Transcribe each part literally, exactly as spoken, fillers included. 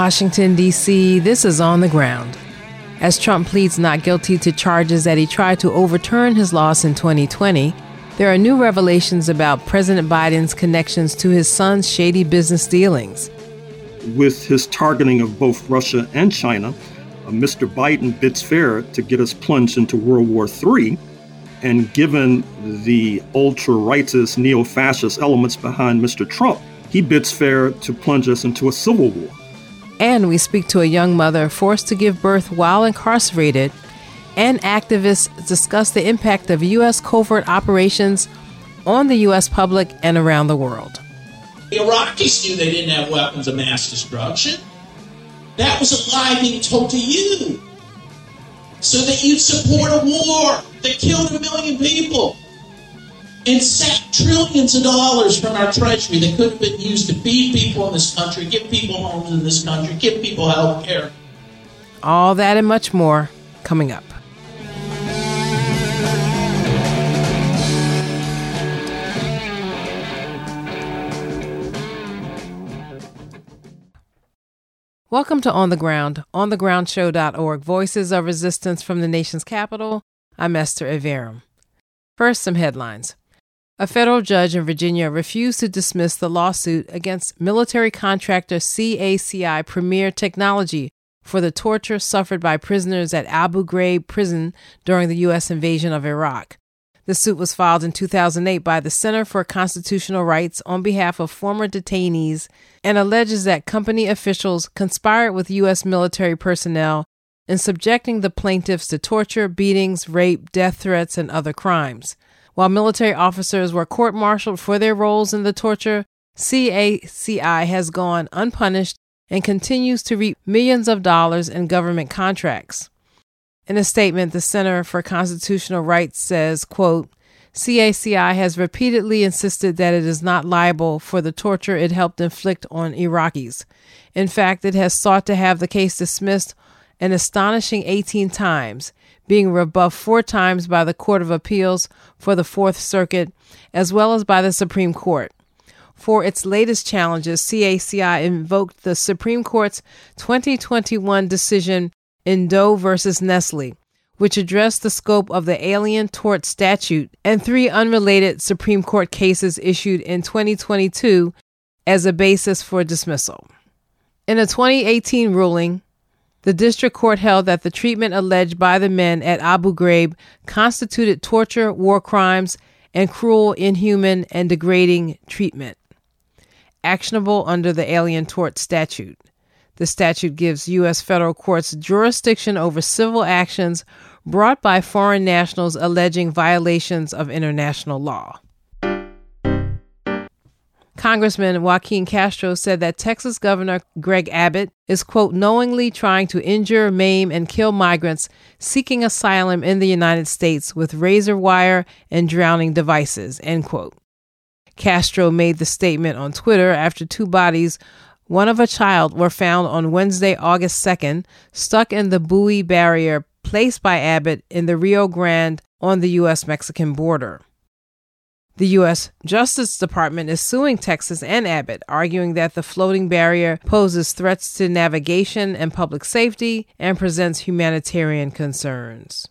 Washington, D C, this is On the Ground. As Trump pleads not guilty to charges that he tried to overturn his loss in twenty twenty, there are new revelations about President Biden's connections to his son's shady business dealings. With his targeting of both Russia and China, uh, Mister Biden bids fair to get us plunged into World War Three. And given the ultra-righteous, neo-fascist elements behind Mister Trump, he bids fair to plunge us into a civil war. And we speak to a young mother forced to give birth while incarcerated, and activists discuss the impact of U S covert operations on the U S public and around the world. The Iraqis knew they didn't have weapons of mass destruction. That was a lie being told to you, so that you'd support a war that killed a million people and sacked trillions of dollars from our treasury that could have been used to feed people in this country, give people homes in this country, give people health care. All that and much more coming up. Welcome to On the Ground, on the ground show dot org, voices of resistance from the nation's capital. I'm Esther Aviram. First, some headlines. A federal judge in Virginia refused to dismiss the lawsuit against military contractor C A C I Premier Technology for the torture suffered by prisoners at Abu Ghraib prison during the U S invasion of Iraq. The suit was filed in two thousand eight by the Center for Constitutional Rights on behalf of former detainees and alleges that company officials conspired with U S military personnel in subjecting the plaintiffs to torture, beatings, rape, death threats, and other crimes. While military officers were court-martialed for their roles in the torture, C A C I has gone unpunished and continues to reap millions of dollars in government contracts. In a statement, the Center for Constitutional Rights says, quote, C A C I has repeatedly insisted that it is not liable for the torture it helped inflict on Iraqis. In fact, it has sought to have the case dismissed an astonishing eighteen times, being rebuffed four times by the Court of Appeals for the Fourth Circuit, as well as by the Supreme Court. For its latest challenges, C A C I invoked the Supreme Court's twenty twenty-one decision in Doe versus Nestle, which addressed the scope of the Alien Tort Statute, and three unrelated Supreme Court cases issued in twenty twenty-two as a basis for dismissal. In a twenty eighteen ruling, the district court held that the treatment alleged by the men at Abu Ghraib constituted torture, war crimes, and cruel, inhuman, and degrading treatment, actionable under the Alien Tort Statute. The statute gives U S federal courts jurisdiction over civil actions brought by foreign nationals alleging violations of international law. Congressman Joaquin Castro said that Texas Governor Greg Abbott is, quote, knowingly trying to injure, maim, and kill migrants seeking asylum in the United States with razor wire and drowning devices, end quote. Castro made the statement on Twitter after two bodies, one of a child, were found on Wednesday, August second, stuck in the buoy barrier placed by Abbott in the Rio Grande on the U S Mexican border. The U S. Justice Department is suing Texas and Abbott, arguing that the floating barrier poses threats to navigation and public safety and presents humanitarian concerns.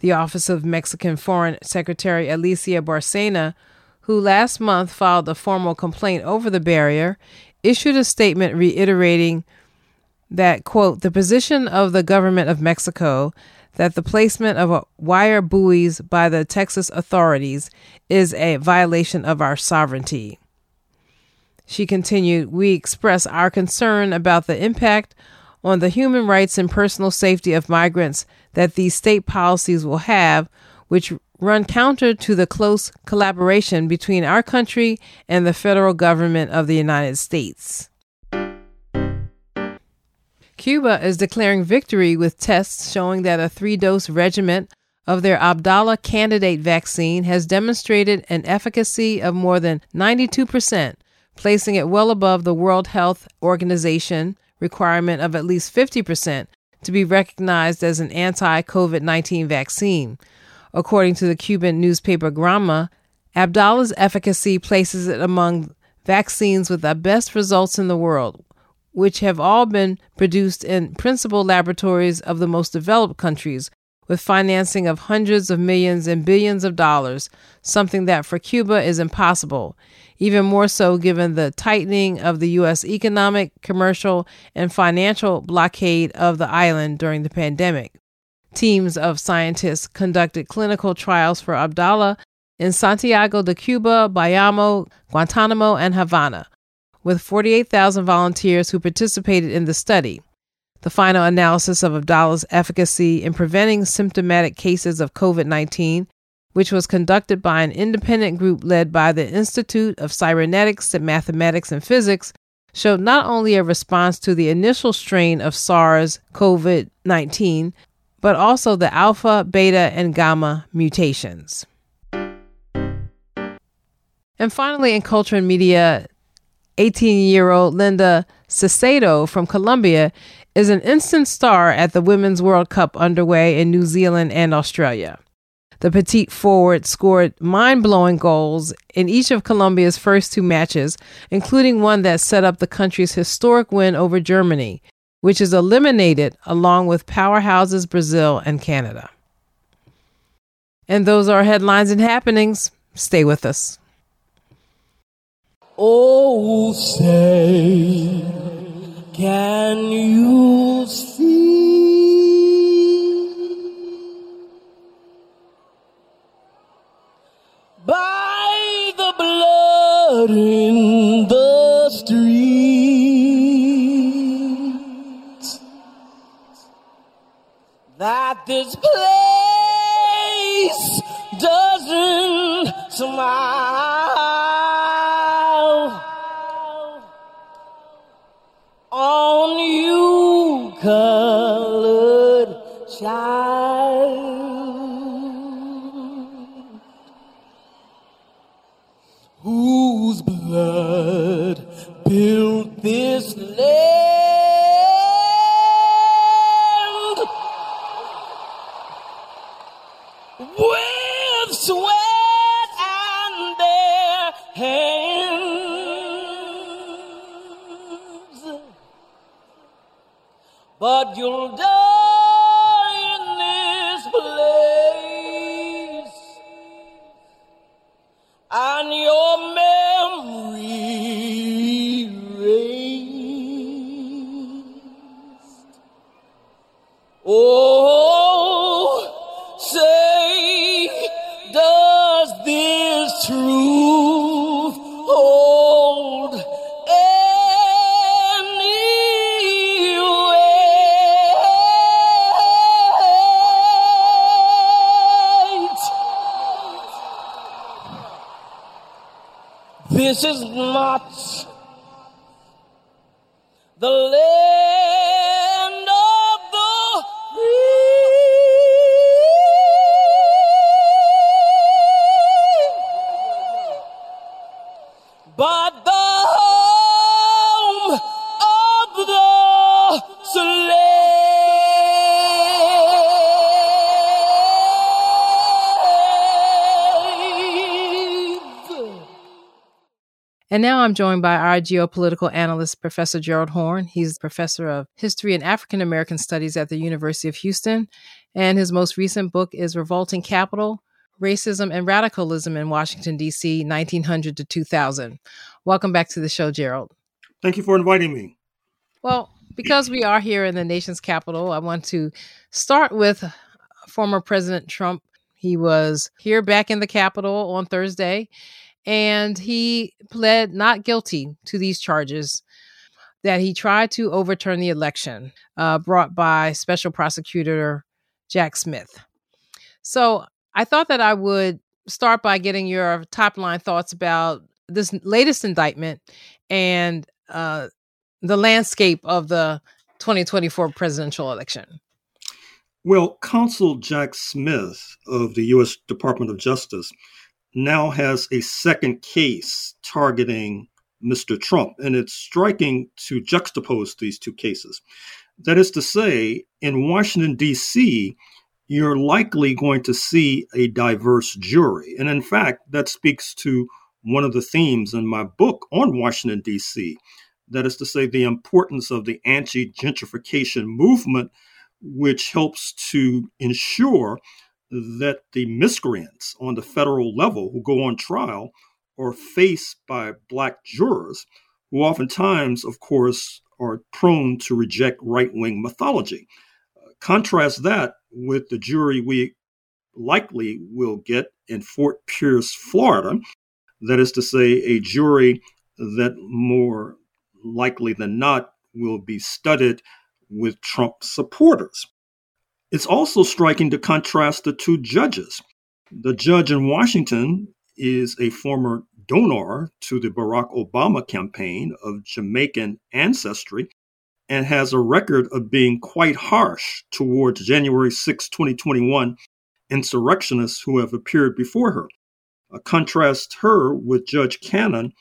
The Office of Mexican Foreign Secretary Alicia Barcena, who last month filed a formal complaint over the barrier, issued a statement reiterating that, quote, the position of the government of Mexico that the placement of wire buoys by the Texas authorities is a violation of our sovereignty. She continued, we express our concern about the impact on the human rights and personal safety of migrants that these state policies will have, which run counter to the close collaboration between our country and the federal government of the United States. Cuba is declaring victory with tests showing that a three-dose regimen of their Abdala candidate vaccine has demonstrated an efficacy of more than ninety-two percent, placing it well above the World Health Organization requirement of at least fifty percent to be recognized as an anti-COVID nineteen vaccine. According to the Cuban newspaper Granma, Abdala's efficacy places it among vaccines with the best results in the world, which have all been produced in principal laboratories of the most developed countries, with financing of hundreds of millions and billions of dollars, something that for Cuba is impossible, even more so given the tightening of the U S economic, commercial, and financial blockade of the island during the pandemic. Teams of scientists conducted clinical trials for Abdala in Santiago de Cuba, Bayamo, Guantanamo, and Havana, with forty-eight thousand volunteers who participated in the study. The final analysis of Abdala's efficacy in preventing symptomatic cases of COVID nineteen, which was conducted by an independent group led by the Institute of Cybernetics and Mathematics and Physics, showed not only a response to the initial strain of SARS-COVID nineteen, but also the alpha, beta, and gamma mutations. And finally, in culture and media, eighteen-year-old Linda Caicedo from Colombia is an instant star at the Women's World Cup underway in New Zealand and Australia. The petite forward scored mind-blowing goals in each of Colombia's first two matches, including one that set up the country's historic win over Germany, which is eliminated along with powerhouses Brazil and Canada. And those are headlines and happenings. Stay with us. Oh, say, can you see by the blood in the streets that this place doesn't smile? On you, colored child, whose blood built this land with sweat and their hands. But you'll die in this place, and your memory erased. Oh, say, does this truth hold? This is not the land of the free, but the home of the slave. And now I'm joined by our geopolitical analyst, Professor Gerald Horne. He's professor of history and African American studies at the University of Houston. And his most recent book is Revolting Capital, Racism and Radicalism in Washington, D C, nineteen hundred to two thousand. Welcome back to the show, Gerald. Thank you for inviting me. Well, because we are here in the nation's capital, I want to start with former President Trump. He was here back in the Capitol on Thursday, and he pled not guilty to these charges that he tried to overturn the election uh, brought by Special Prosecutor Jack Smith. So I thought that I would start by getting your top line thoughts about this latest indictment and uh, the landscape of the twenty twenty-four presidential election. Well, Counsel Jack Smith of the U S Department of Justice now has a second case targeting Mister Trump. And it's striking to juxtapose these two cases. That is to say, in Washington, D C, you're likely going to see a diverse jury. And in fact, that speaks to one of the themes in my book on Washington, D C, That is to say, the importance of the anti-gentrification movement, which helps to ensure that the miscreants on the federal level who go on trial are faced by Black jurors, who oftentimes, of course, are prone to reject right-wing mythology. Uh, contrast that with the jury we likely will get in Fort Pierce, Florida, that is to say, a jury that more likely than not will be studded with Trump supporters. It's also striking to contrast the two judges. The judge in Washington is a former donor to the Barack Obama campaign of Jamaican ancestry and has a record of being quite harsh towards January sixth, twenty twenty-one insurrectionists who have appeared before her. Uh, contrast her with Judge Cannon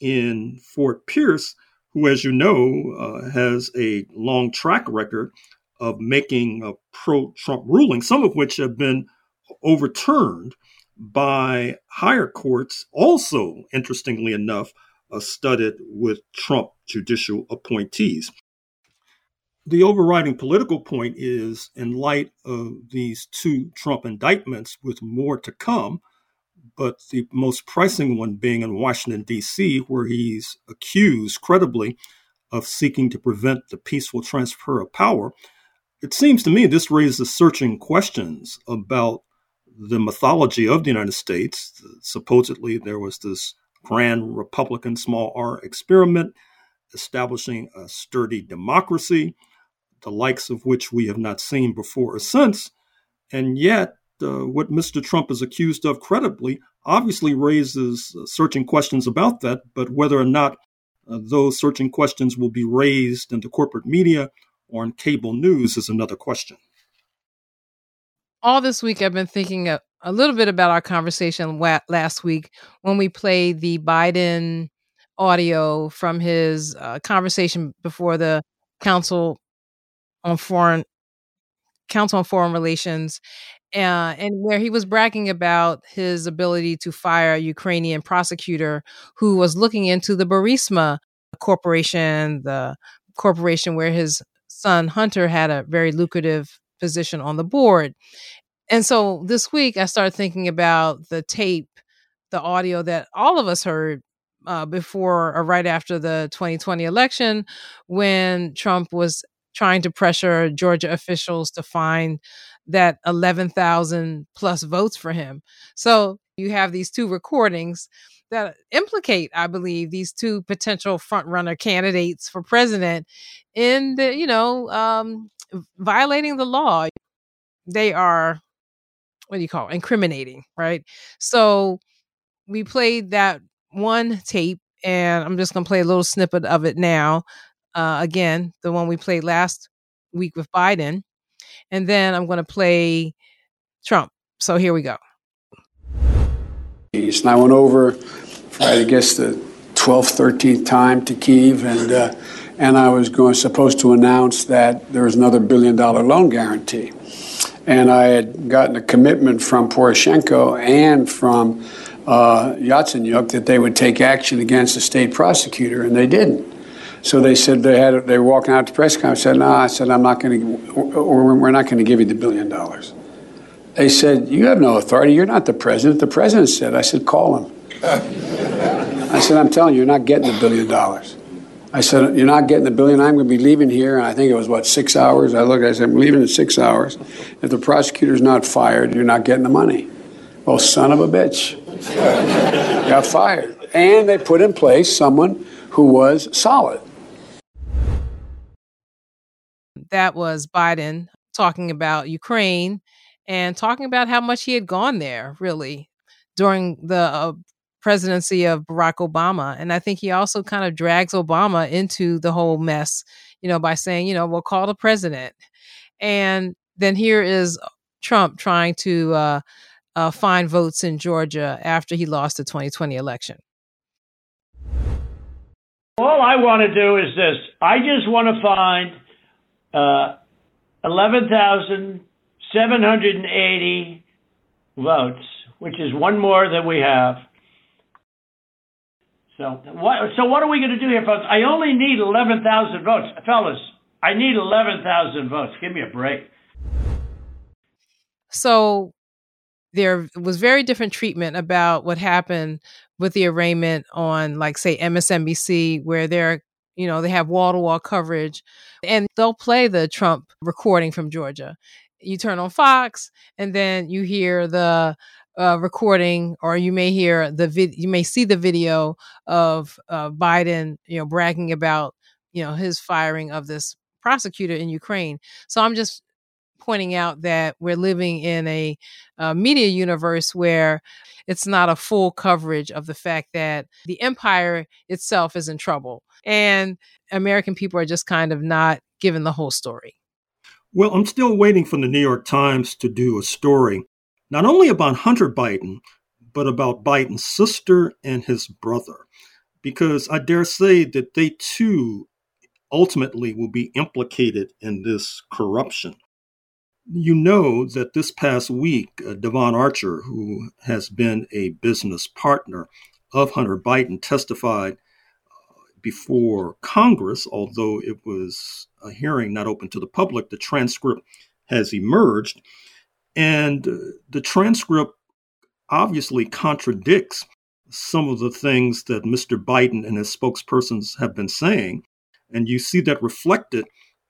in Fort Pierce, who, as you know, uh, has a long track record of making a pro-Trump ruling, some of which have been overturned by higher courts, also, interestingly enough, uh, studded with Trump judicial appointees. The overriding political point is, in light of these two Trump indictments, with more to come, but the most pressing one being in Washington, D C, where he's accused credibly of seeking to prevent the peaceful transfer of power, it seems to me this raises searching questions about the mythology of the United States. Supposedly, there was this grand Republican small R experiment establishing a sturdy democracy, the likes of which we have not seen before or since, and yet Uh, what Mister Trump is accused of credibly obviously raises uh, searching questions about that, but whether or not uh, those searching questions will be raised in the corporate media or in cable news is another question. All this week, I've been thinking a, a little bit about our conversation wa- last week when we played the Biden audio from his uh, conversation before the Council on Foreign Council on Foreign Relations, Uh, and where he was bragging about his ability to fire a Ukrainian prosecutor who was looking into the Burisma corporation, the corporation where his son Hunter had a very lucrative position on the board. And so this week I started thinking about the tape, the audio that all of us heard uh, before or right after the twenty twenty election when Trump was trying to pressure Georgia officials to find that eleven thousand plus votes for him. So you have these two recordings that implicate, I believe, these two potential frontrunner candidates for president in the, you know, um, violating the law. They are, what do you call it? Incriminating, right? So we played that one tape, and I'm just going to play a little snippet of it now. Uh, again, the one we played last week with Biden. And then I'm going to play Trump. So here we go. It's now went over, for, I guess, the twelfth, thirteenth time to Kyiv. And uh, and I was going supposed to announce that there was another billion dollar loan guarantee. And I had gotten a commitment from Poroshenko and from uh, Yatsenyuk that they would take action against the state prosecutor, and they didn't. So they said they had. They were walking out to press conference. Said, "No, nah, I said I'm not going to. Or we're not going to give you the billion dollars." They said, "You have no authority. You're not the president." The president said, "I said call him." I said, "I'm telling you, you're not getting the billion dollars." I said, "You're not getting the billion. I'm going to be leaving here." And I think it was what six hours. I looked. I said, "I'm leaving in six hours. If the prosecutor's not fired, you're not getting the money." Well, son of a bitch, got fired, and they put in place someone who was solid. That was Biden talking about Ukraine and talking about how much he had gone there, really, during the uh, presidency of Barack Obama. And I think he also kind of drags Obama into the whole mess, you know, by saying, you know, we'll call the president. And then here is Trump trying to uh, uh, find votes in Georgia after he lost the twenty twenty election. All I want to do is this. I just want to find Uh, eleven thousand seven hundred eighty votes, which is one more than we have. So what, so what are we going to do here, folks? I only need eleven thousand votes. Fellas, I need eleven thousand votes. Give me a break. So there was very different treatment about what happened with the arraignment on, like, say, M S N B C, where they're, you know, they have wall-to-wall coverage, and they'll play the Trump recording from Georgia. You turn on Fox, and then you hear the uh, recording, or you may hear the vid- you may see the video of uh, Biden, you know, bragging about, you know, his firing of this prosecutor in Ukraine. So I'm just pointing out that we're living in a uh, media universe where it's not a full coverage of the fact that the empire itself is in trouble, and American people are just kind of not given the whole story. Well, I'm still waiting for the New York Times to do a story, not only about Hunter Biden, but about Biden's sister and his brother, because I dare say that they too ultimately will be implicated in this corruption. You know that this past week, uh, Devon Archer, who has been a business partner of Hunter Biden, testified uh, before Congress, although it was a hearing not open to the public. The transcript has emerged, and uh, the transcript obviously contradicts some of the things that Mister Biden and his spokespersons have been saying, and you see that reflected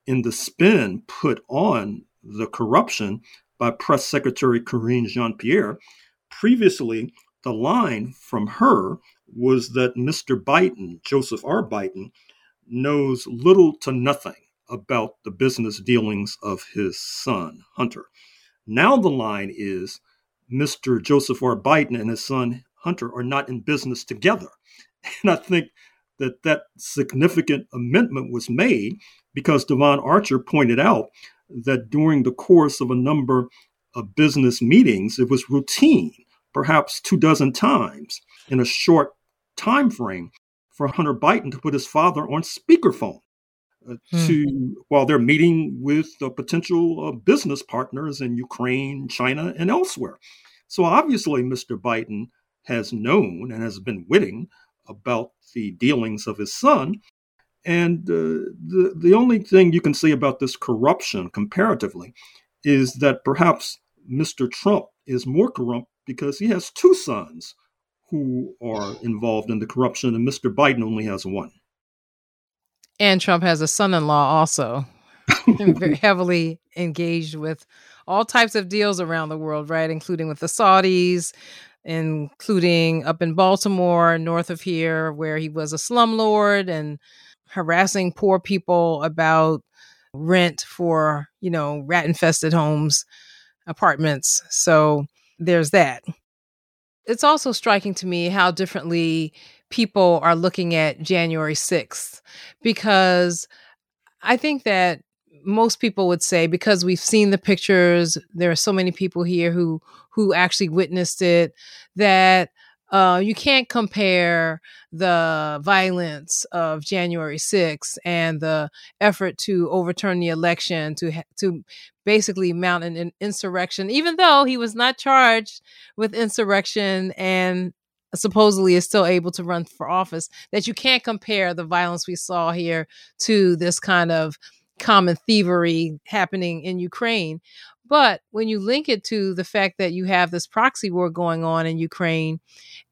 in the spin put on the corruption by Press Secretary Karine Jean-Pierre. Previously, the line from her was that Mister Biden, Joseph R. Biden, knows little to nothing about the business dealings of his son, Hunter. Now the line is Mister Joseph R. Biden and his son, Hunter, are not in business together. And I think that that significant amendment was made because Devon Archer pointed out that during the course of a number of business meetings, it was routine, perhaps two dozen times in a short time frame, for Hunter Biden to put his father on speakerphone uh, hmm. to while they're meeting with uh, potential uh, business partners in Ukraine, China, and elsewhere. So obviously, Mister Biden has known and has been witting about the dealings of his son. And uh, the the only thing you can say about this corruption comparatively is that perhaps Mister Trump is more corrupt because he has two sons who are involved in the corruption, and Mister Biden only has one. And Trump has a son-in-law also, very heavily engaged with all types of deals around the world, right, including with the Saudis, including up in Baltimore, north of here, where he was a slumlord and harassing poor people about rent for, you know, rat-infested homes, apartments. So there's that. It's also striking to me how differently people are looking at January sixth, because I think that most people would say, because we've seen the pictures, there are so many people here who who actually witnessed it, that Uh, you can't compare the violence of January sixth and the effort to overturn the election to ha- to basically mount an, an insurrection, even though he was not charged with insurrection and supposedly is still able to run for office, that you can't compare the violence we saw here to this kind of common thievery happening in Ukraine. But when you link it to the fact that you have this proxy war going on in Ukraine,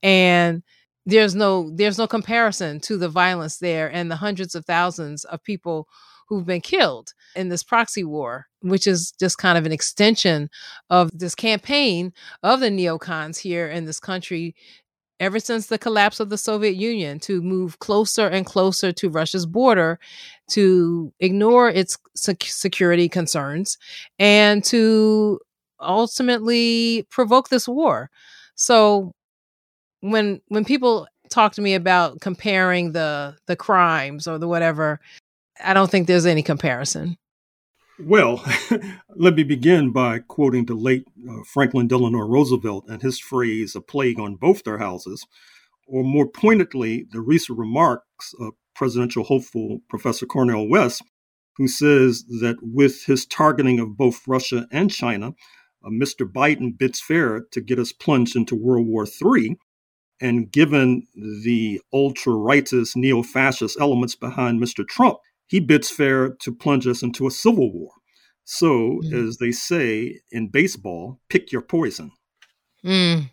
and there's no there's no comparison to the violence there and the hundreds of thousands of people who've been killed in this proxy war, which is just kind of an extension of this campaign of the neocons here in this country ever since the collapse of the Soviet Union, to move closer and closer to Russia's border, to ignore its security concerns, and to ultimately provoke this war. So when when people talk to me about comparing the the crimes or the whatever, I don't think there's any comparison. Well, let me begin by quoting the late uh, Franklin Delano Roosevelt and his phrase, "a plague on both their houses," or more pointedly, the recent remarks of presidential hopeful Professor Cornel West, who says that with his targeting of both Russia and China, uh, Mister Biden bids fair to get us plunged into World War Three. And given the ultra-rightist, neo-fascist elements behind Mister Trump, he bids fair to plunge us into a civil war. So, mm. as they say in baseball, pick your poison. Mm.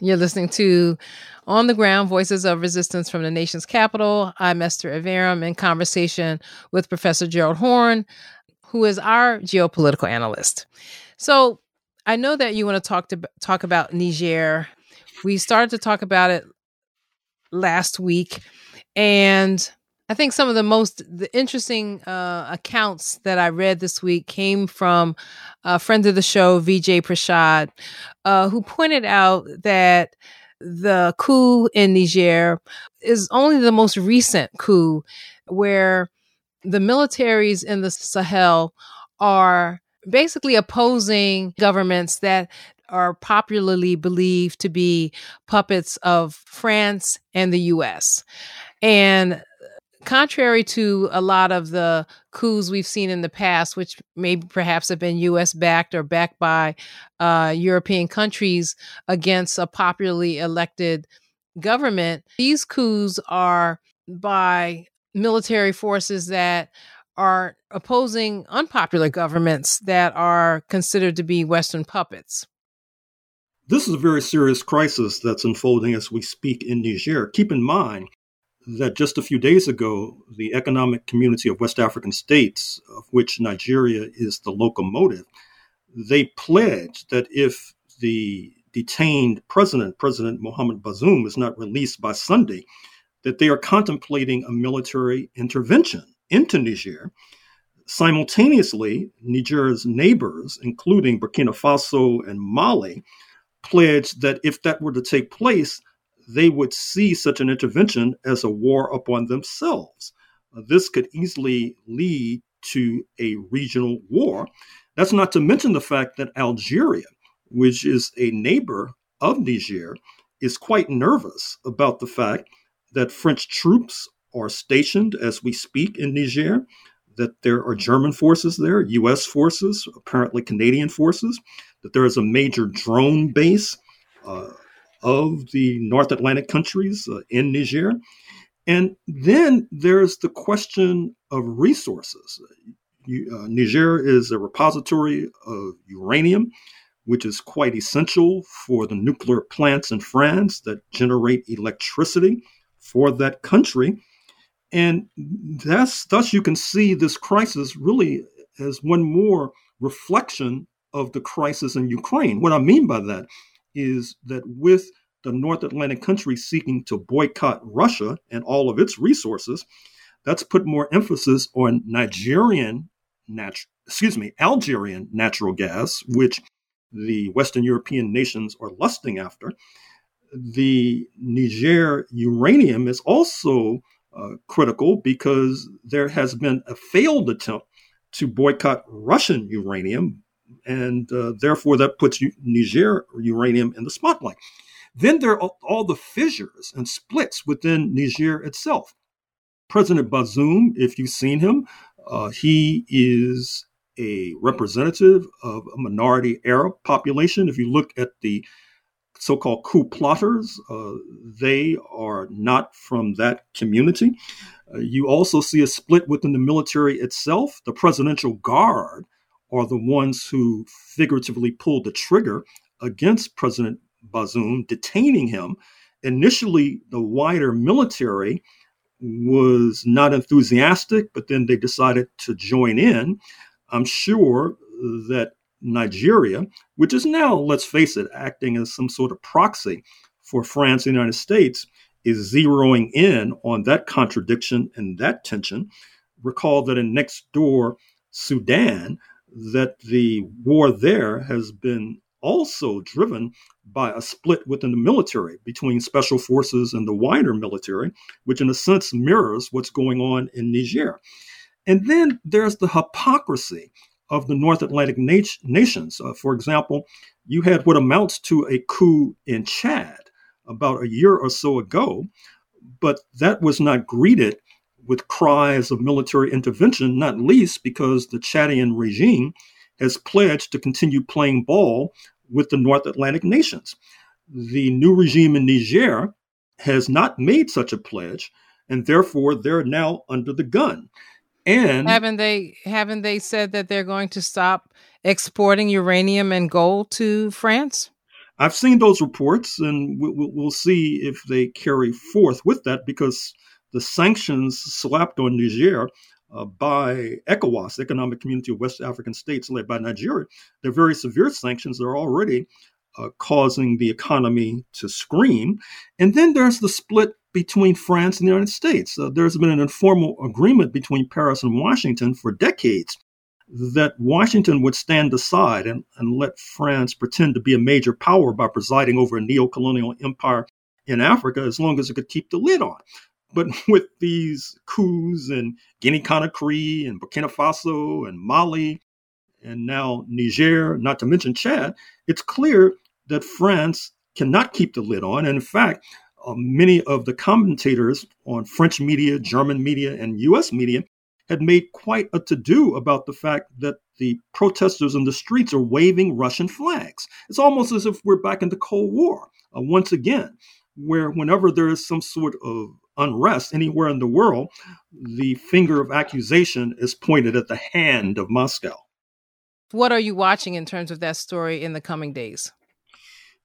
You're listening to On the Ground, Voices of Resistance from the Nation's Capital. I'm Esther Aviram in conversation with Professor Gerald Horne, who is our geopolitical analyst. So I know that you want to talk to talk about Niger. We started to talk about it last week, and I think some of the most the interesting uh, accounts that I read this week came from a friend of the show, Vijay Prashad, uh, who pointed out that the coup in Niger is only the most recent coup where the militaries in the Sahel are basically opposing governments that are popularly believed to be puppets of France and the U S. And contrary to a lot of the coups we've seen in the past, which maybe perhaps have been U S-backed or backed by uh, European countries against a popularly elected government, these coups are by military forces that are opposing unpopular governments that are considered to be Western puppets. This is a very serious crisis that's unfolding as we speak in Niger. Keep in mind that just a few days ago, the Economic Community of West African States, of which Nigeria is the locomotive, they pledged that if the detained president, President Mohamed Bazoum, is not released by Sunday, that they are contemplating a military intervention into Niger. Simultaneously, Niger's neighbors, including Burkina Faso and Mali, pledged that if that were to take place, they would see such an intervention as a war upon themselves. This could easily lead to a regional war. That's not to mention the fact that Algeria, which is a neighbor of Niger, is quite nervous about the fact that French troops are stationed as we speak in Niger, that there are German forces there, U S forces, apparently Canadian forces, that there is a major drone base uh, of the North Atlantic countries uh, in Niger. And then there's the question of resources. You, uh, Niger is a repository of uranium, which is quite essential for the nuclear plants in France that generate electricity for that country. And that's, thus you can see this crisis really as one more reflection of the crisis in Ukraine. What I mean by that is that with the North Atlantic countries seeking to boycott Russia and all of its resources, that's put more emphasis on Nigerian, nat- excuse me, Algerian natural gas, which the Western European nations are lusting after. The Niger uranium is also uh, critical because there has been a failed attempt to boycott Russian uranium, and uh, therefore that puts Niger uranium in the spotlight. Then there are all the fissures and splits within Niger itself. President Bazoum, if you've seen him, uh, he is a representative of a minority Arab population. If you look at the so-called coup plotters, uh, they are not from that community. Uh, you also see a split within the military itself. The Presidential Guard are the ones who figuratively pulled the trigger against President Bazoum, detaining him. Initially, the wider military was not enthusiastic, but then they decided to join in. I'm sure that Nigeria, which is now, let's face it, acting as some sort of proxy for France and the United States, is zeroing in on that contradiction and that tension. Recall that in next door Sudan, that the war there has been also driven by a split within the military between special forces and the wider military, which in a sense mirrors what's going on in Niger. And then there's the hypocrisy of the North Atlantic nat- nations. Uh, for example, you had what amounts to a coup in Chad about a year or so ago, but that was not greeted with cries of military intervention, not least because the Chadian regime has pledged to continue playing ball with the North Atlantic nations. the new regime in Niger has not made such a pledge, and therefore they're now under the gun. And haven't they haven't they said that they're going to stop exporting uranium and gold to France? I've seen those reports, and we'll see if they carry forth with that, because the sanctions slapped on Niger uh, by ECOWAS, the Economic Community of West African States, led by Nigeria, they're very severe sanctions. They're already uh, causing the economy to scream. And then there's the split between France and the United States. Uh, there's been an informal agreement between Paris and Washington for decades that Washington would stand aside and, and let France pretend to be a major power by presiding over a neo-colonial empire in Africa as long as it could keep the lid on. But with these coups in Guinea-Conakry and Burkina Faso and Mali and now Niger, not to mention Chad, it's clear that France cannot keep the lid on. And in fact, uh, many of the commentators on French media, German media, and U S media had made quite a to-do about the fact that the protesters in the streets are waving Russian flags. It's almost as if we're back in the Cold War uh, once again, where whenever there is some sort of unrest anywhere in the world, the finger of accusation is pointed at the hand of Moscow. What are you watching in terms of that story in the coming days?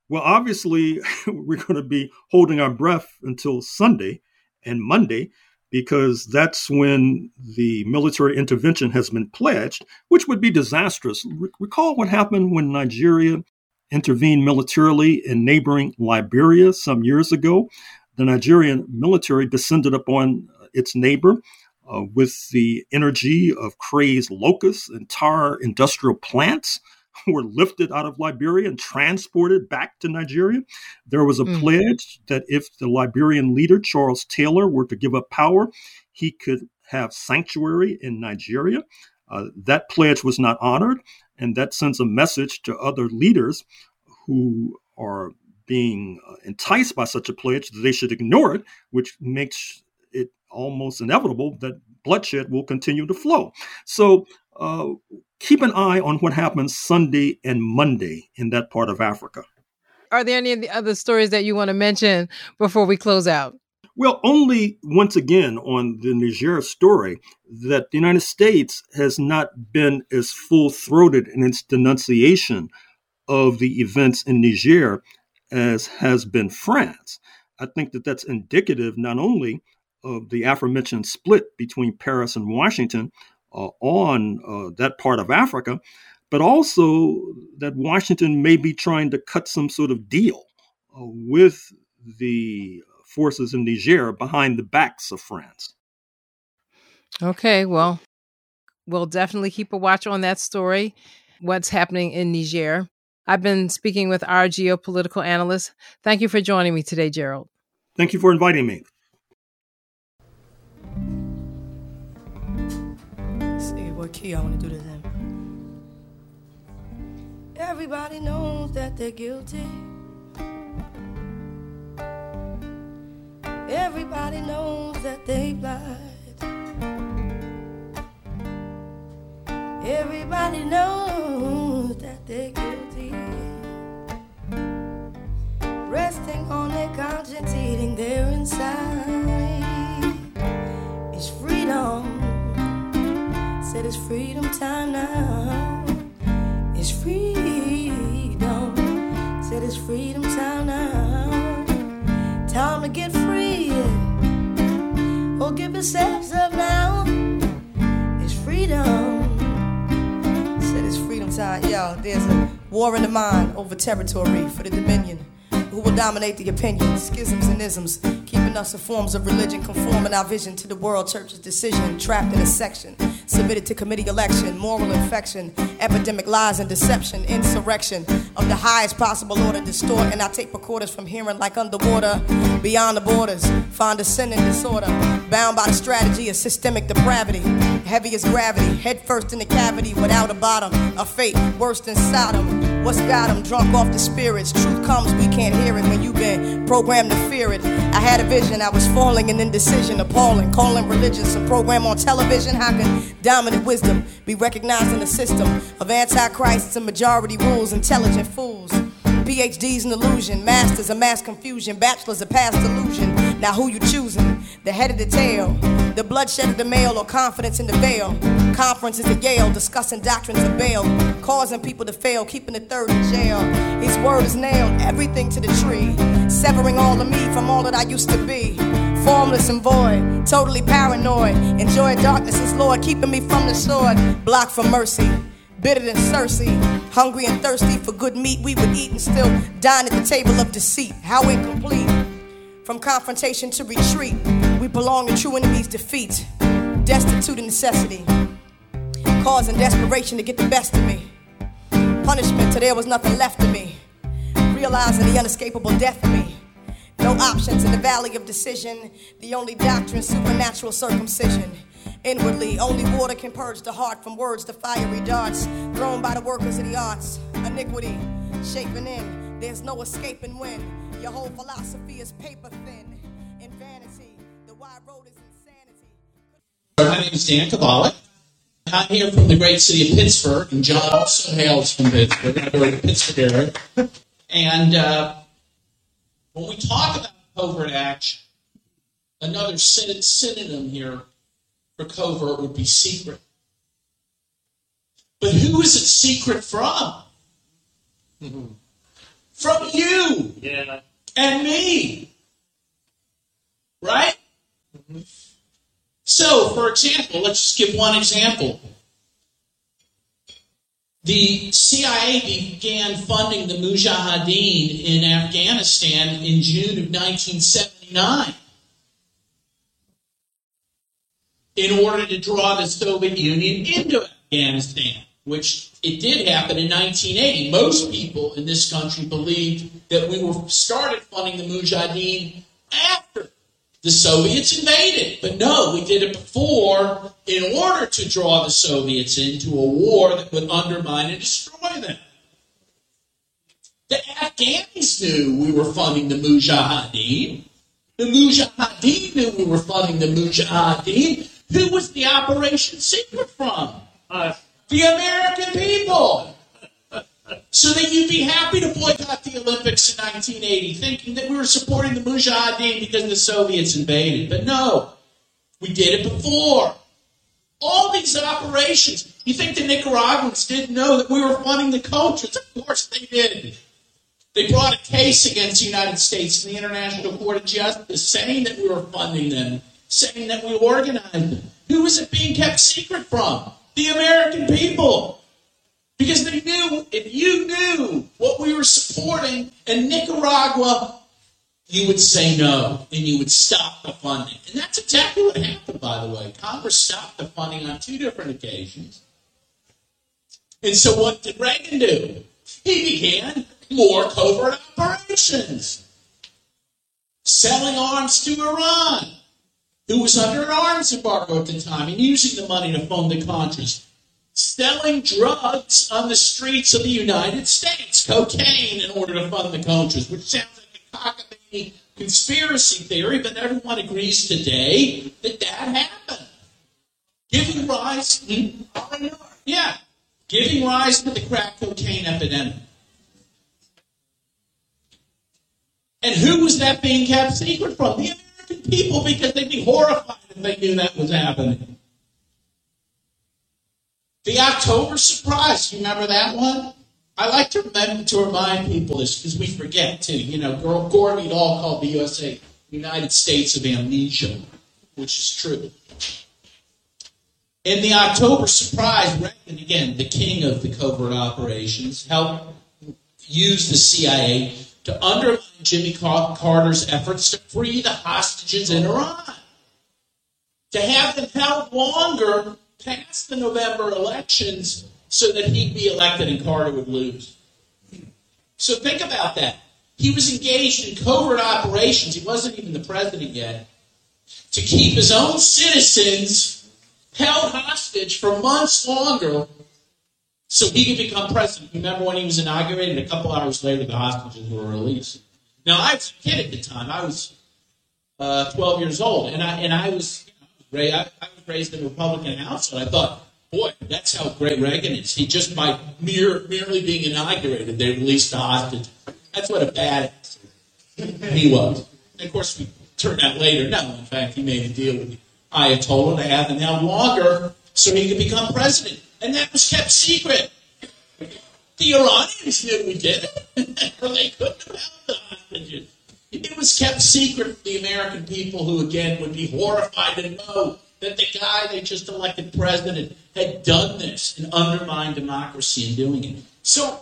Well, obviously, we're going to be holding our breath until Sunday and Monday, because that's when the military intervention has been pledged, which would be disastrous. Re- recall what happened when Nigeria intervened militarily in neighboring Liberia some years ago. The Nigerian military descended upon its neighbor uh, with the energy of crazed locusts, and entire industrial plants were lifted out of Liberia and transported back to Nigeria. There was a mm. pledge that if the Liberian leader, Charles Taylor, were to give up power, he could have sanctuary in Nigeria. Uh, that pledge was not honored, and that sends a message to other leaders who are being enticed by such a pledge that they should ignore it, which makes it almost inevitable that bloodshed will continue to flow. So uh, keep an eye on what happens Sunday and Monday in that part of Africa. Are there any of the other stories that you want to mention before we close out? Well, only once again on the Niger story that the United States has not been as full-throated in its denunciation of the events in Niger as has been France. I think that that's indicative not only of the aforementioned split between Paris and Washington uh, on uh, that part of Africa, but also that Washington may be trying to cut some sort of deal uh, with the forces in Niger behind the backs of France. Okay, well, we'll definitely keep a watch on that story, what's happening in Niger. I've been speaking with our geopolitical analyst. Thank you for joining me today, Gerald. Thank you for inviting me. Say what key I want to do to them. Everybody knows that they're guilty. Everybody knows that they lied. Everybody knows that they're guilty. Resting on their conscience, eating their inside. It's freedom. Said it's freedom time now. It's freedom. Said it's freedom time now. Time to get free. Oh, give yourselves up now. It's freedom. Said it's freedom time. Yo, there's a war in the mind over territory for the dominion. Who will dominate the opinions, schisms and isms, keeping us in forms of religion, conforming our vision to the world church's decision, trapped in a section, submitted to committee election, moral infection, epidemic lies and deception, insurrection of the highest possible order, distort, and I take recorders from hearing like underwater, beyond the borders, find ascending disorder, bound by the strategy of systemic depravity, heavy as gravity, head first in the cavity, without a bottom, a fate worse than Sodom. What's got them drunk off the spirits? Truth comes, we can't hear it when you've been programmed to fear it. I had a vision, I was falling in indecision, appalling, calling religious a program on television. How can dominant wisdom be recognized in a system of antichrists and majority rules, intelligent fools? PhD's an illusion, master's a mass confusion, bachelor's a past illusion. Now who you choosing? The head of the tail, the bloodshed of the male, or confidence in the veil? Conferences at Yale, discussing doctrines of bail, causing people to fail, keeping the third in jail. His word is nailed, everything to the tree, severing all of me from all that I used to be. Formless and void, totally paranoid, enjoying darkness as Lord, keeping me from the sword. Blocked from mercy, bitter than Cersei, hungry and thirsty for good meat we would eat and still dine at the table of deceit. How incomplete, from confrontation to retreat, we belong to true enemies' defeat. Destitute of necessity, causing desperation to get the best of me. Punishment till there was nothing left of me, realizing the unescapable death of me. No options in the valley of decision, the only doctrine, supernatural circumcision. Inwardly, only water can purge the heart from words to fiery darts thrown by the workers of the arts. Iniquity, shaping in, there's no escaping when your whole philosophy is paper thin. In vanity, the wide road is insanity. My name is Dan Kabalik. I'm here from the great city of Pittsburgh, and John also hails from Pittsburgh, another Pittsburgh area. And uh, when we talk about covert action, another synonym here for covert would be secret. But who is it secret from? Mm-hmm. From you yeah. and me, right? Mm-hmm. So, for example, let's just give one example. The C I A began funding the Mujahideen in Afghanistan in June of nineteen seventy-nine. In order to draw the Soviet Union into Afghanistan, which it did happen in nineteen eighty. Most people in this country believed that we were started funding the Mujahideen after the Soviets invaded. But no, we did it before in order to draw the Soviets into a war that would undermine and destroy them. The Afghans knew we were funding the Mujahideen. The Mujahideen knew we were funding the Mujahideen. Who was the operation secret from? Uh, the American people. So that you'd be happy to boycott the Olympics in nineteen eighty, thinking that we were supporting the Mujahideen because the Soviets invaded. But no, we did it before. All these operations. You think the Nicaraguans didn't know that we were funding the Contras? Of course they did. They brought a case against the United States in the International Court of Justice saying that we were funding them, saying that we organized them. Who was it being kept secret from? The American people. Because they knew, if you knew what we were supporting in Nicaragua, you would say no, and you would stop the funding. And that's exactly what happened, by the way. Congress stopped the funding on two different occasions. And so what did Reagan do? He began more covert operations, selling arms to Iran, who was under an arms embargo at the time, and using the money to fund the Contras, selling drugs on the streets of the United States, cocaine, in order to fund the Contras, which sounds like a cockamamie conspiracy theory, but everyone agrees today that that happened, giving rise to, yeah, giving rise to the crack cocaine epidemic. And who was that being kept secret from? The American people, because they'd be horrified if they knew that was happening. The October Surprise, you remember that one? I like to remember to remind people this, because we forget too. You know, Gorby et al. Called the U S A United States of Amnesia, which is true. In the October Surprise, Reagan, again, the king of the covert operations, helped use the C I A to undermine Jimmy Carter's efforts to free the hostages in Iran, to have them held longer past the November elections so that he'd be elected and Carter would lose. So think about that. He was engaged in covert operations, he wasn't even the president yet, to keep his own citizens held hostage for months longer so he could become president. Remember when he was inaugurated? A couple hours later, the hostages were released. Now, I was a kid at the time. I was uh, twelve years old, and I and I was, you know, I, I was raised in a Republican house, and I thought, boy, that's how great Reagan is. He just by mere merely being inaugurated, they released the hostages. That's what a badass he was. And of course, we turned out later, no, in fact, he made a deal with the Ayatollah to have him out longer so he could become president. And that was kept secret. The Iranians knew we did it, or they couldn't have held the hostages. It was kept secret from the American people, who, again, would be horrified to know that the guy they just elected president had done this and undermined democracy in doing it. So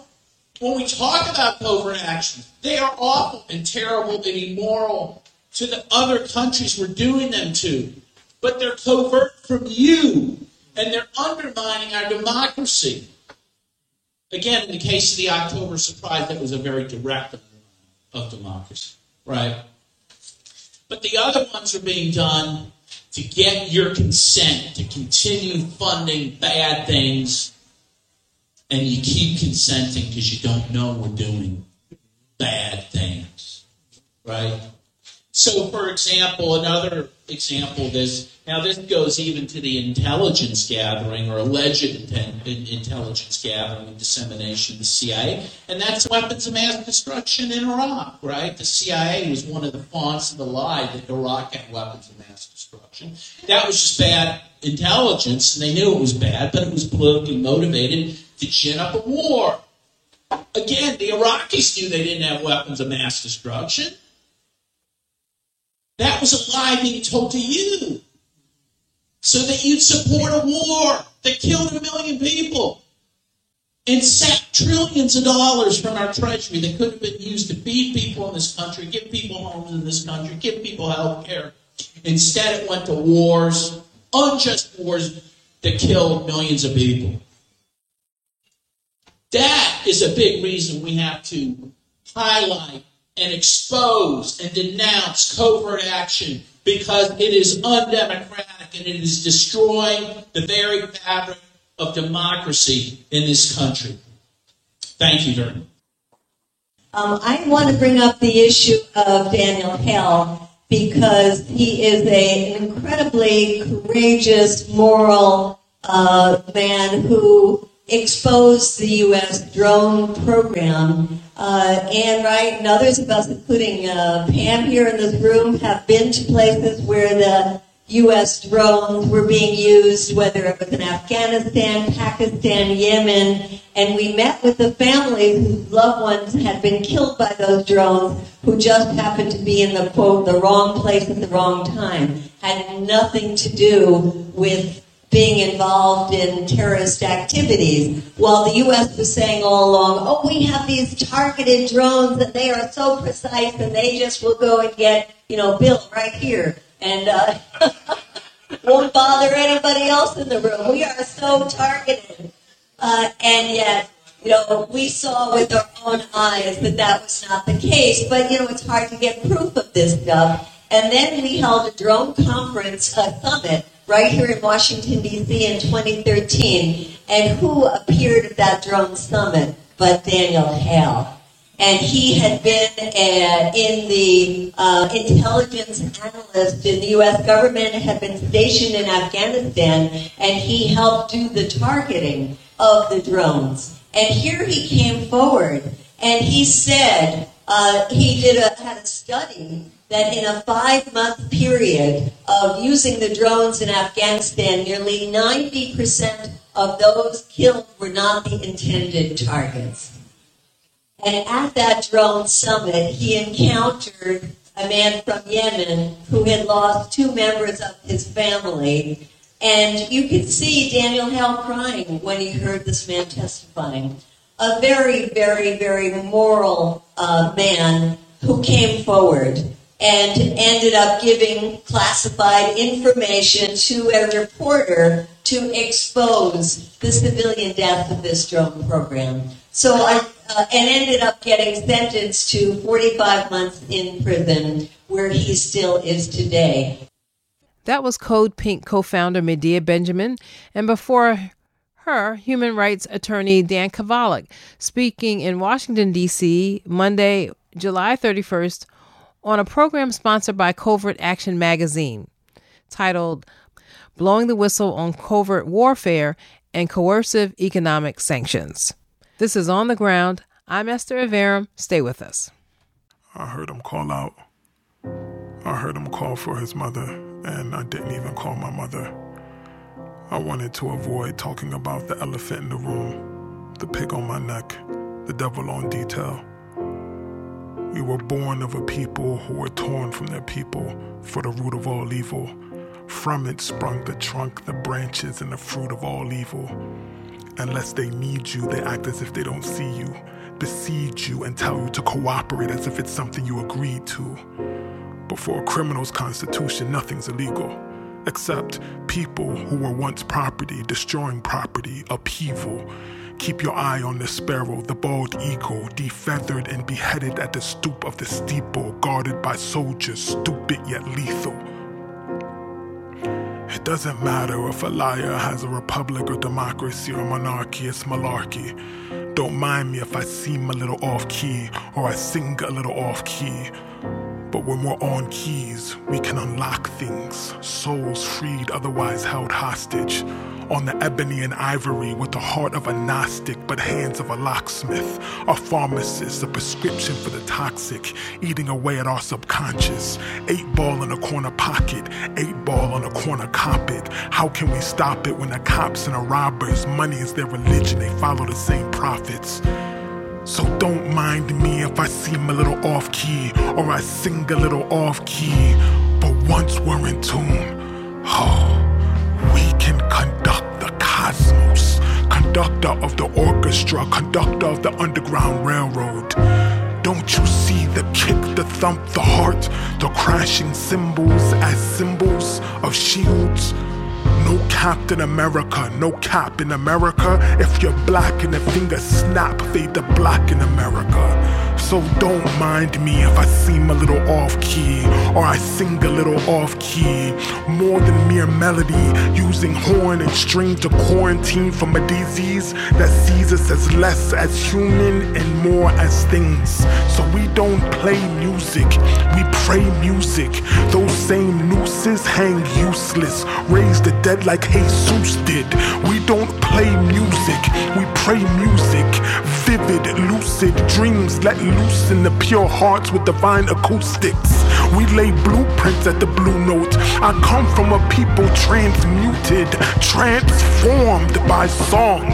when we talk about covert actions, they are awful and terrible and immoral to the other countries we're doing them to. But they're covert from you, and they're undermining our democracy. Again, in the case of the October Surprise, that was a very direct of democracy, right? But the other ones are being done to get your consent, to continue funding bad things, and you keep consenting because you don't know we're doing bad things, right? So, for example, another example of this, now this goes even to the intelligence gathering or alleged intelligence gathering and dissemination of the C I A, and that's weapons of mass destruction in Iraq, right? The C I A was one of the fonts of the lie that Iraq had weapons of mass destruction. That was just bad intelligence, and they knew it was bad, but it was politically motivated to gin up a war. Again, the Iraqis knew they didn't have weapons of mass destruction. That was a lie being told to you, so that you'd support a war that killed a million people and sapped trillions of dollars from our treasury that could have been used to feed people in this country, give people homes in this country, give people health care. Instead, it went to wars, unjust wars that killed millions of people. That is a big reason we have to highlight and expose and denounce covert action, because it is undemocratic and it is destroying the very fabric of democracy in this country. Thank you very much. Um, I want to bring up the issue of Daniel Hale, because he is a, an incredibly courageous, moral uh, man who exposed the U S drone program. Uh, Ann Wright and others of us, including uh, Pam here in this room, have been to places where the U S drones were being used, whether it was in Afghanistan, Pakistan, Yemen, and we met with the families whose loved ones had been killed by those drones, who just happened to be in the, quote, the wrong place at the wrong time, had nothing to do with being involved in terrorist activities, while the U S was saying all along, oh, we have these targeted drones and they are so precise and they just will go and get, you know, Bill right here and uh, won't bother anybody else in the room. We are so targeted. Uh, and yet, you know, we saw with our own eyes that that was not the case, but, you know, it's hard to get proof of this stuff. And then we held a drone conference, a summit, right here in Washington, D C in twenty thirteen. And who appeared at that drone summit but Daniel Hale? And he had been uh, in the uh, intelligence analyst in the U S government, had been stationed in Afghanistan, and he helped do the targeting of the drones. And here he came forward, and he said, uh, he did a, had a study that in a five-month period of using the drones in Afghanistan, nearly ninety percent of those killed were not the intended targets. And at that drone summit, he encountered a man from Yemen who had lost two members of his family. And you could see Daniel Hale crying when he heard this man testifying. A very, very, very moral uh, man who came forward and ended up giving classified information to a reporter to expose the civilian death of this drone program. So I, uh, and ended up getting sentenced to forty-five months in prison, where he still is today. That was Code Pink co-founder Medea Benjamin, and before her, human rights attorney Dan Kavalik, speaking in Washington, D C, Monday, July thirty-first, on a program sponsored by Covert Action magazine titled Blowing the Whistle on Covert Warfare and Coercive Economic Sanctions. This is On the Ground. I'm Esther Aviram. Stay with us. I heard him call out. I heard him call for his mother, and I didn't even call my mother. I wanted to avoid talking about the elephant in the room, the pig on my neck, the devil on detail. We were born of a people who were torn from their people, for the root of all evil. From it sprung the trunk, the branches, and the fruit of all evil. Unless they need you, they act as if they don't see you, deceive you, and tell you to cooperate as if it's something you agreed to. But for a criminal's constitution, nothing's illegal, except people who were once property, destroying property, upheaval. Keep your eye on the sparrow, the bald eagle, defeathered and beheaded at the stoop of the steeple, guarded by soldiers, stupid yet lethal. It doesn't matter if a liar has a republic or democracy or monarchy, it's malarkey. Don't mind me if I seem a little off-key or I sing a little off-key. But when we're on keys, we can unlock things. Souls freed, otherwise held hostage. On the ebony and ivory with the heart of a Gnostic but hands of a locksmith, a pharmacist, a prescription for the toxic, eating away at our subconscious. Eight ball in a corner pocket, eight ball on a corner carpet. How can we stop it when the cops and the robbers, money is their religion, they follow the same prophets? So don't mind me if I seem a little off key or I sing a little off key, but once we're in tune, oh, we can conduct the cosmos, conductor of the orchestra, conductor of the Underground Railroad. Don't you see the kick, the thump, the heart, the crashing cymbals as symbols of shields? No Captain America, no cap in America. If you're black and the fingers snap, fade to black in America. So don't mind me if I seem a little off-key or I sing a little off-key. More than mere melody, using horn and string to quarantine from a disease that sees us as less as human and more as things. So we don't play music, we pray music. Those same nooses hang useless, raise the dead like Jesus did. We don't play music, we pray music. Vivid, lucid dreams let loose in the pure hearts with divine acoustics. We lay blueprints at the blue note. I come from a people transmuted, transformed by song.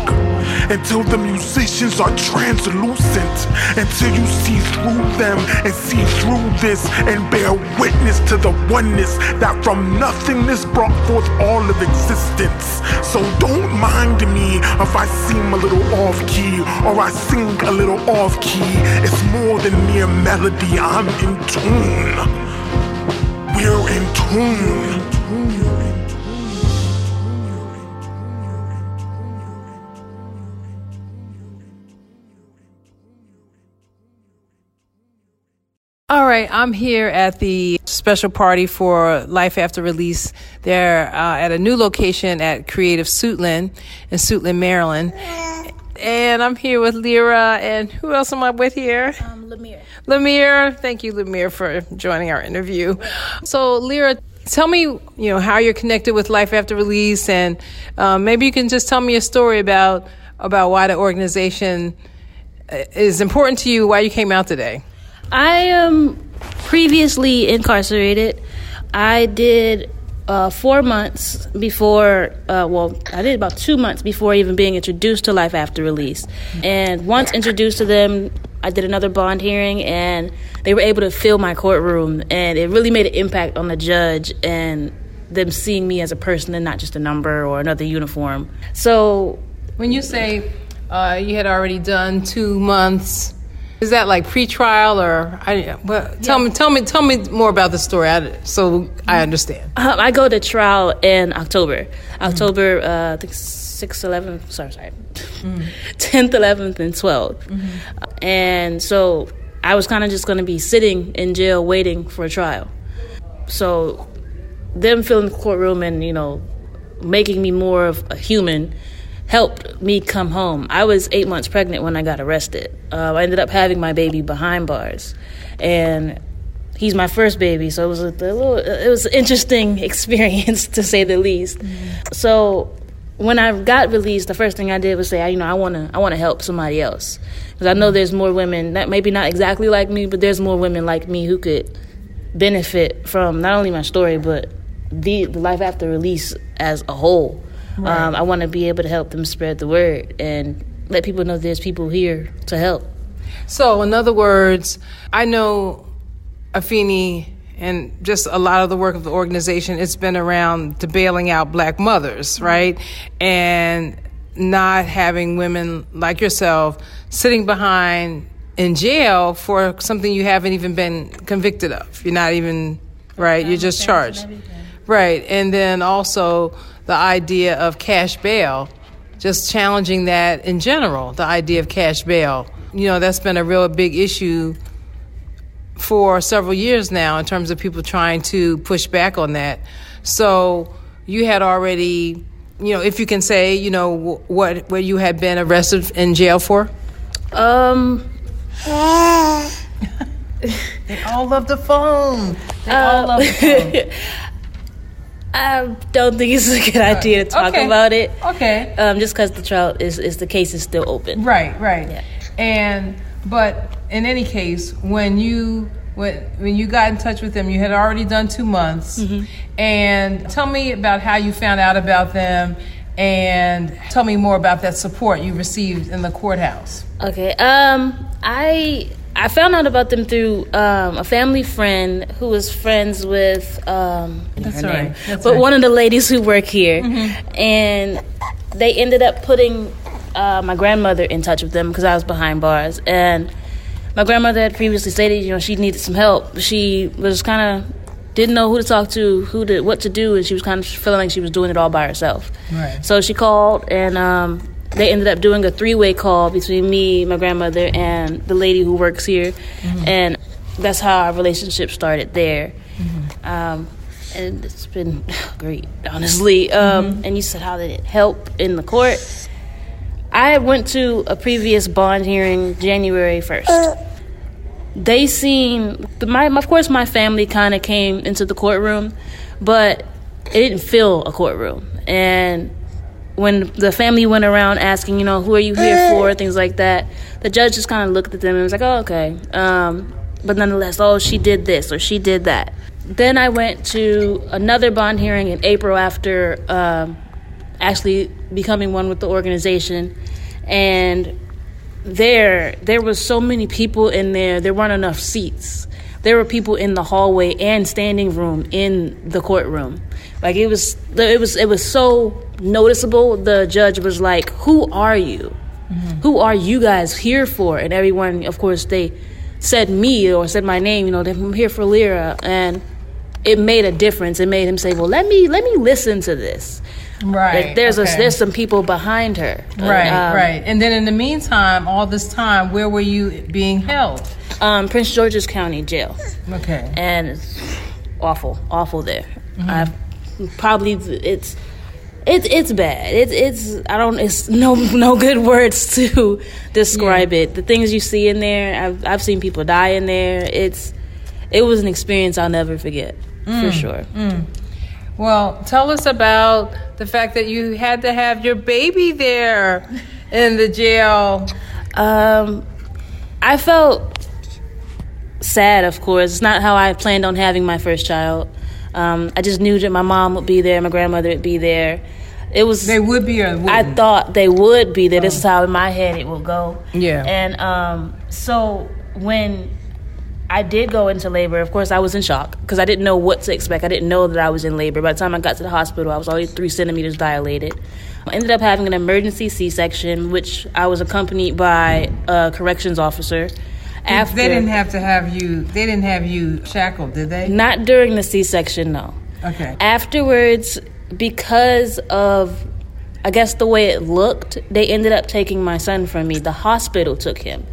Until the musicians are translucent, until you see through them and see through this and bear witness to the oneness that from nothingness brought forth all of existence. So don't mind me if I seem a little off key or I sing a little off key. It's more than mere melody, I'm in tune. We're in tune. All right, I'm here at the special party for Life After Release. They're uh, at a new location at Creative Suitland in Suitland, Maryland. And I'm here with Lyra, and who else am I with here? Um, Lemire. Lemire, thank you, Lemire, for joining our interview. So, Lyra, tell me, you know, how you're connected with Life After Release, and uh, maybe you can just tell me a story about about why the organization is important to you, why you came out today. I am previously incarcerated. I did uh, four months before, uh, well, I did about two months before even being introduced to Life After Release. And once introduced to them, I did another bond hearing, and they were able to fill my courtroom. And it really made an impact on the judge and them seeing me as a person and not just a number or another uniform. So when you say uh, you had already done two months... Is that like pre-trial or I, well, tell yeah. me tell me tell me more about the story I, so I understand. Um, I go to trial in October. October mm-hmm. uh, I think sixth, eleventh, sorry, sorry. Mm-hmm. tenth, eleventh and twelfth. Mm-hmm. Uh, and so I was kind of just going to be sitting in jail waiting for a trial. So them filling the courtroom and, you know, making me more of a human helped me come home. I was eight months pregnant when I got arrested. Uh, I ended up having my baby behind bars, and he's my first baby, so it was a little, it was an interesting experience to say the least. Mm-hmm. So when I got released, the first thing I did was say, you know, I want to I want to help somebody else. Because I know there's more women, that maybe not exactly like me, but there's more women like me who could benefit from not only my story, but the, the life after release as a whole. Right. Um, I want to be able to help them spread the word and let people know there's people here to help. So, in other words, I know Afeni and just a lot of the work of the organization, it's been around to bailing out black mothers, right? And not having women like yourself sitting behind in jail for something you haven't even been convicted of. You're not even, right? You're just charged. Right. And then also the idea of cash bail, just challenging that in general, the idea of cash bail. You know, that's been a real big issue for several years now in terms of people trying to push back on that. So you had already, you know, if you can say, you know, what what you had been arrested in jail for? Um. They all love the phone. They uh, all love the phone. I don't think it's a good idea to talk okay. about it. Okay. Um, just because the trial is, is the case is still open. Right, right. Yeah. And but in any case, when you when, when you got in touch with them, you had already done two months. Mm-hmm. And tell me about how you found out about them, and tell me more about that support you received in the courthouse. Okay. Um, I I found out about them through um, a family friend who was friends with um, That's her right. name, That's but right. one of the ladies who work here, mm-hmm. and they ended up putting Uh, my grandmother in touch with them because I was behind bars, and my grandmother had previously stated, you know, she needed some help. She was kind of didn't know who to talk to, who to what to do, and she was kind of feeling like she was doing it all by herself. Right. So she called, and um, they ended up doing a three-way call between me, my grandmother, and the lady who works here, mm-hmm. and that's how our relationship started there. Mm-hmm. Um, and it's been great, honestly. Um, mm-hmm. And you said, how did it help in the court? I went to a previous bond hearing January first. They seen, my, of course, my family kind of came into the courtroom, but it didn't feel a courtroom. And when the family went around asking, you know, who are you here for, things like that, the judge just kind of looked at them and was like, oh, okay. Um, but nonetheless, oh, she did this or she did that. Then I went to another bond hearing in April after um, actually becoming one with the organization, and there there was so many people in there there weren't enough seats. There were people in the hallway and standing room in the courtroom. Like it was it was it was so noticeable. The judge was like, who are you? Mm-hmm. Who are you guys here for? And everyone, of course, they said me or said my name, you know, I'm here for Lyra, and it made a difference. It made him say, well, let me let me listen to this. Right. Like there's okay. a, there's some people behind her. Right, um, right. And then in the meantime, all this time, where were you being held? Um, Prince George's County Jail. Okay. And it's awful, awful there. Mm-hmm. I've probably it's it's it's bad. It's it's I don't it's no no good words to describe yeah. it. The things you see in there, I've I've seen people die in there. It's it was an experience I'll never forget mm. for sure. Mm. Well, tell us about the fact that you had to have your baby there in the jail. Um, I felt sad, of course. It's not how I planned on having my first child. Um, I just knew that my mom would be there, my grandmother would be there. It was they would be or wouldn't. I thought they would be there. This is how in my head it would go. Yeah. And um, so when I did go into labor. Of course, I was in shock because I didn't know what to expect. I didn't know that I was in labor. By the time I got to the hospital, I was already three centimeters dilated. I ended up having an emergency C-section, which I was accompanied by a corrections officer. After, they didn't have to have you. They didn't have you shackled, did they? Not during the C-section, no. Okay. Afterwards, because of, I guess, the way it looked, they ended up taking my son from me. The hospital took him.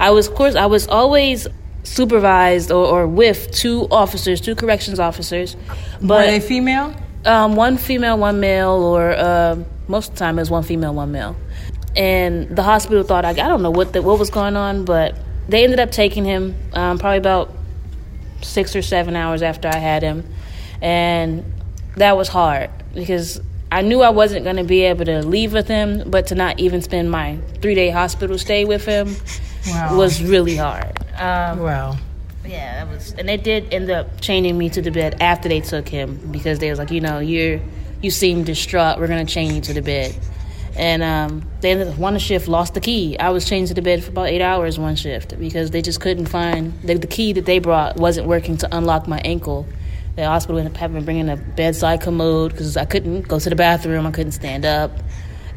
I was, of course, I was always supervised or, or with two officers, two corrections officers. But, were they female? Um, one female, one male, or uh, most of the time it was one female, one male. And the hospital thought, I, I don't know what the, what was going on, but they ended up taking him um, probably about six or seven hours after I had him. And that was hard because I knew I wasn't going to be able to leave with him, but to not even spend my three-day hospital stay with him wow. was really hard. Um, wow. Yeah, that was, and they did end up chaining me to the bed after they took him because they was like, you know, you're, you seem distraught. We're going to chain you to the bed. And um, they ended up one shift, lost the key. I was chained to the bed for about eight hours one shift because they just couldn't find the, the key that they brought wasn't working to unlock my ankle. The hospital ended up having to bring in a bedside commode because I couldn't go to the bathroom. I couldn't stand up.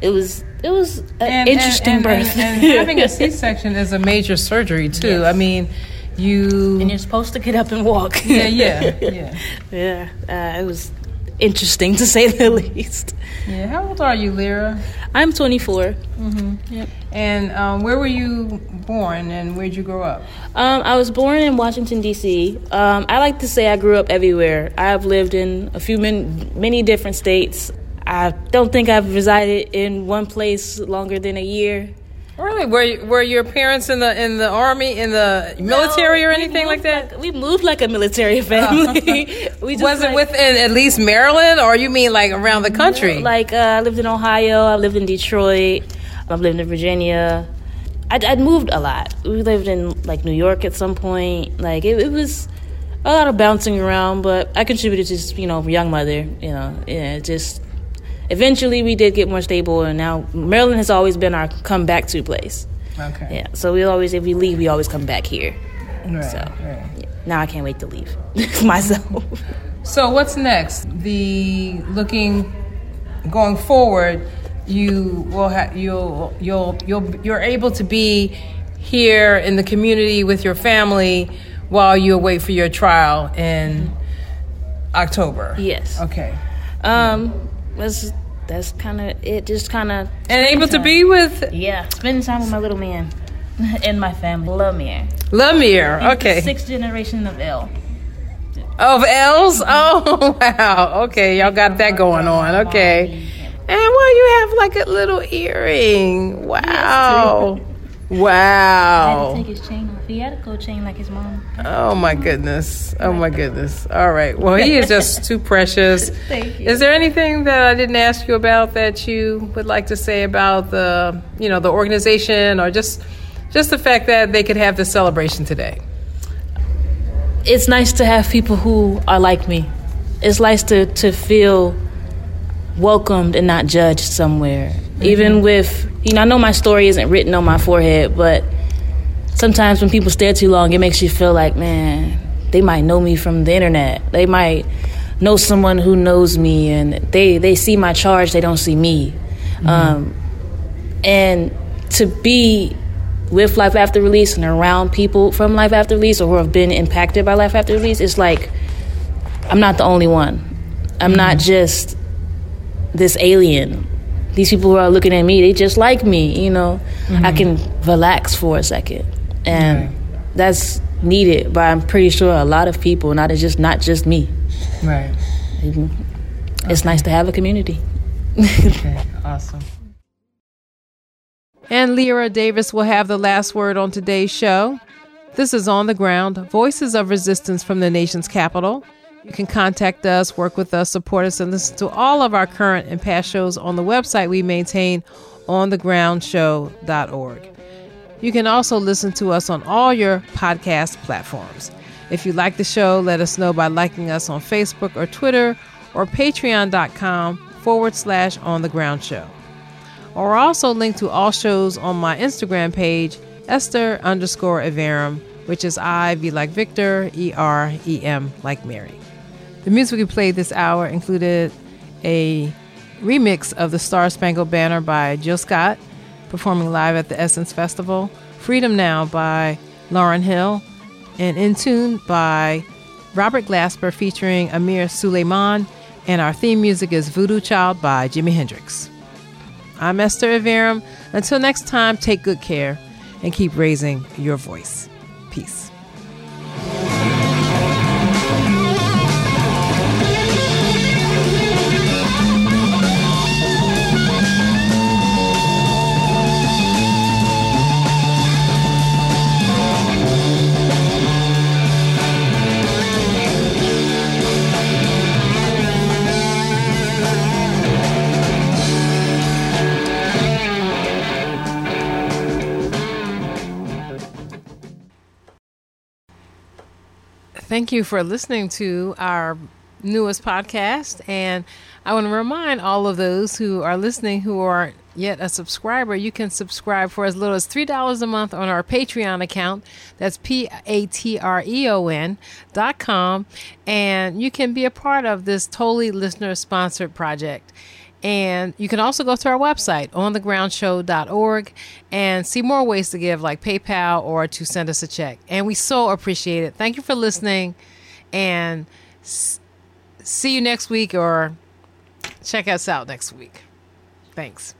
It was it was an and, interesting and, and, birth. And, and having a C-section is a major surgery too. Yes. I mean, you and you're supposed to get up and walk. Yeah, yeah, yeah, yeah. Uh, it was. Interesting to say the least. Yeah. How old are you, Lyra? I'm twenty-four. Mm-hmm. Yep. And um, where were you born and where'd you grow up? Um, I was born in Washington, D C Um, I like to say I grew up everywhere. I've lived in a few min- many different states. I don't think I've resided in one place longer than a year. Really? Were were your parents in the in the army, in the military, no, or anything like that? Like, we moved like a military family. we just Was like, it within at least Maryland, or you mean like around the country? No, like uh, I lived in Ohio, I lived in Detroit, I've lived in Virginia. I'd, I'd moved a lot. We lived in like New York at some point. Like it, it was a lot of bouncing around, but I contributed to just, you know, young mother. You know, yeah, just. Eventually, we did get more stable, and now Maryland has always been our come-back-to place. Okay. Yeah, so we always, if we leave, we always come back here. Right, so right. Yeah. Now I can't wait to leave myself. So what's next? The looking, going forward, you will have you'll you'll you'll you're able to be here in the community with your family while you wait for your trial in October. Yes. Okay. Um. That's that's kind of it. Just kind of and able time. to be with yeah, spending time with my little man and my family. Lemire, Lemire. Okay, sixth generation of L. Of L's. Oh wow. Okay, y'all got that going on. Okay, and well, you have like a little earring. Wow. Wow. I had to take his chain off. He had to go chain like his mom. Oh, my goodness. Oh, my goodness. All right. Well, he is just too precious. Thank you. Is there anything that I didn't ask you about that you would like to say about the, you know, the organization or just just the fact that they could have this celebration today? It's nice to have people who are like me. It's nice to, to feel welcomed and not judged somewhere. Mm-hmm. Even with, you know, I know my story isn't written on my forehead, but sometimes when people stare too long, it makes you feel like, man, they might know me from the internet. They might know someone who knows me, and they, they see my charge, they don't see me. Mm-hmm. Um, and to be with Life After Release and around people from Life After Release or who have been impacted by Life After Release, it's like, I'm not the only one. I'm mm-hmm. not just this alien. These people who are looking at me, they just like me, you know. Mm-hmm. I can relax for a second. And right. that's needed by, I'm pretty sure, a lot of people, not just not just me. Right. Mm-hmm. Okay. It's nice to have a community. Okay, awesome. And Lyra Davis will have the last word on today's show. This is On the Ground, Voices of Resistance from the Nation's Capital. You can contact us, work with us, support us, and listen to all of our current and past shows on the website we maintain, on the ground show dot org. You can also listen to us on all your podcast platforms. If you like the show, let us know by liking us on Facebook or Twitter or patreon.com forward slash on the ground show. Or also link to all shows on my Instagram page, Esther underscore Aviram, which is I, V like Victor, E R, E M like Mary. The music we played this hour included a remix of the Star Spangled Banner by Jill Scott, performing live at the Essence Festival, Freedom Now by Lauren Hill, and In Tune by Robert Glasper featuring Amir Suleiman, and our theme music is Voodoo Child by Jimi Hendrix. I'm Esther Aviram. Until next time, take good care and keep raising your voice. Peace. Thank you for listening to our newest podcast. And I want to remind all of those who are listening who are yet a subscriber, you can subscribe for as little as three dollars a month on our Patreon account. That's P-A-T-R-E-O-N dot com. And you can be a part of this totally listener-sponsored project. And you can also go to our website, on the ground show dot org, and see more ways to give, like PayPal or to send us a check. And we so appreciate it. Thank you for listening. And s- see you next week, or check us out next week. Thanks.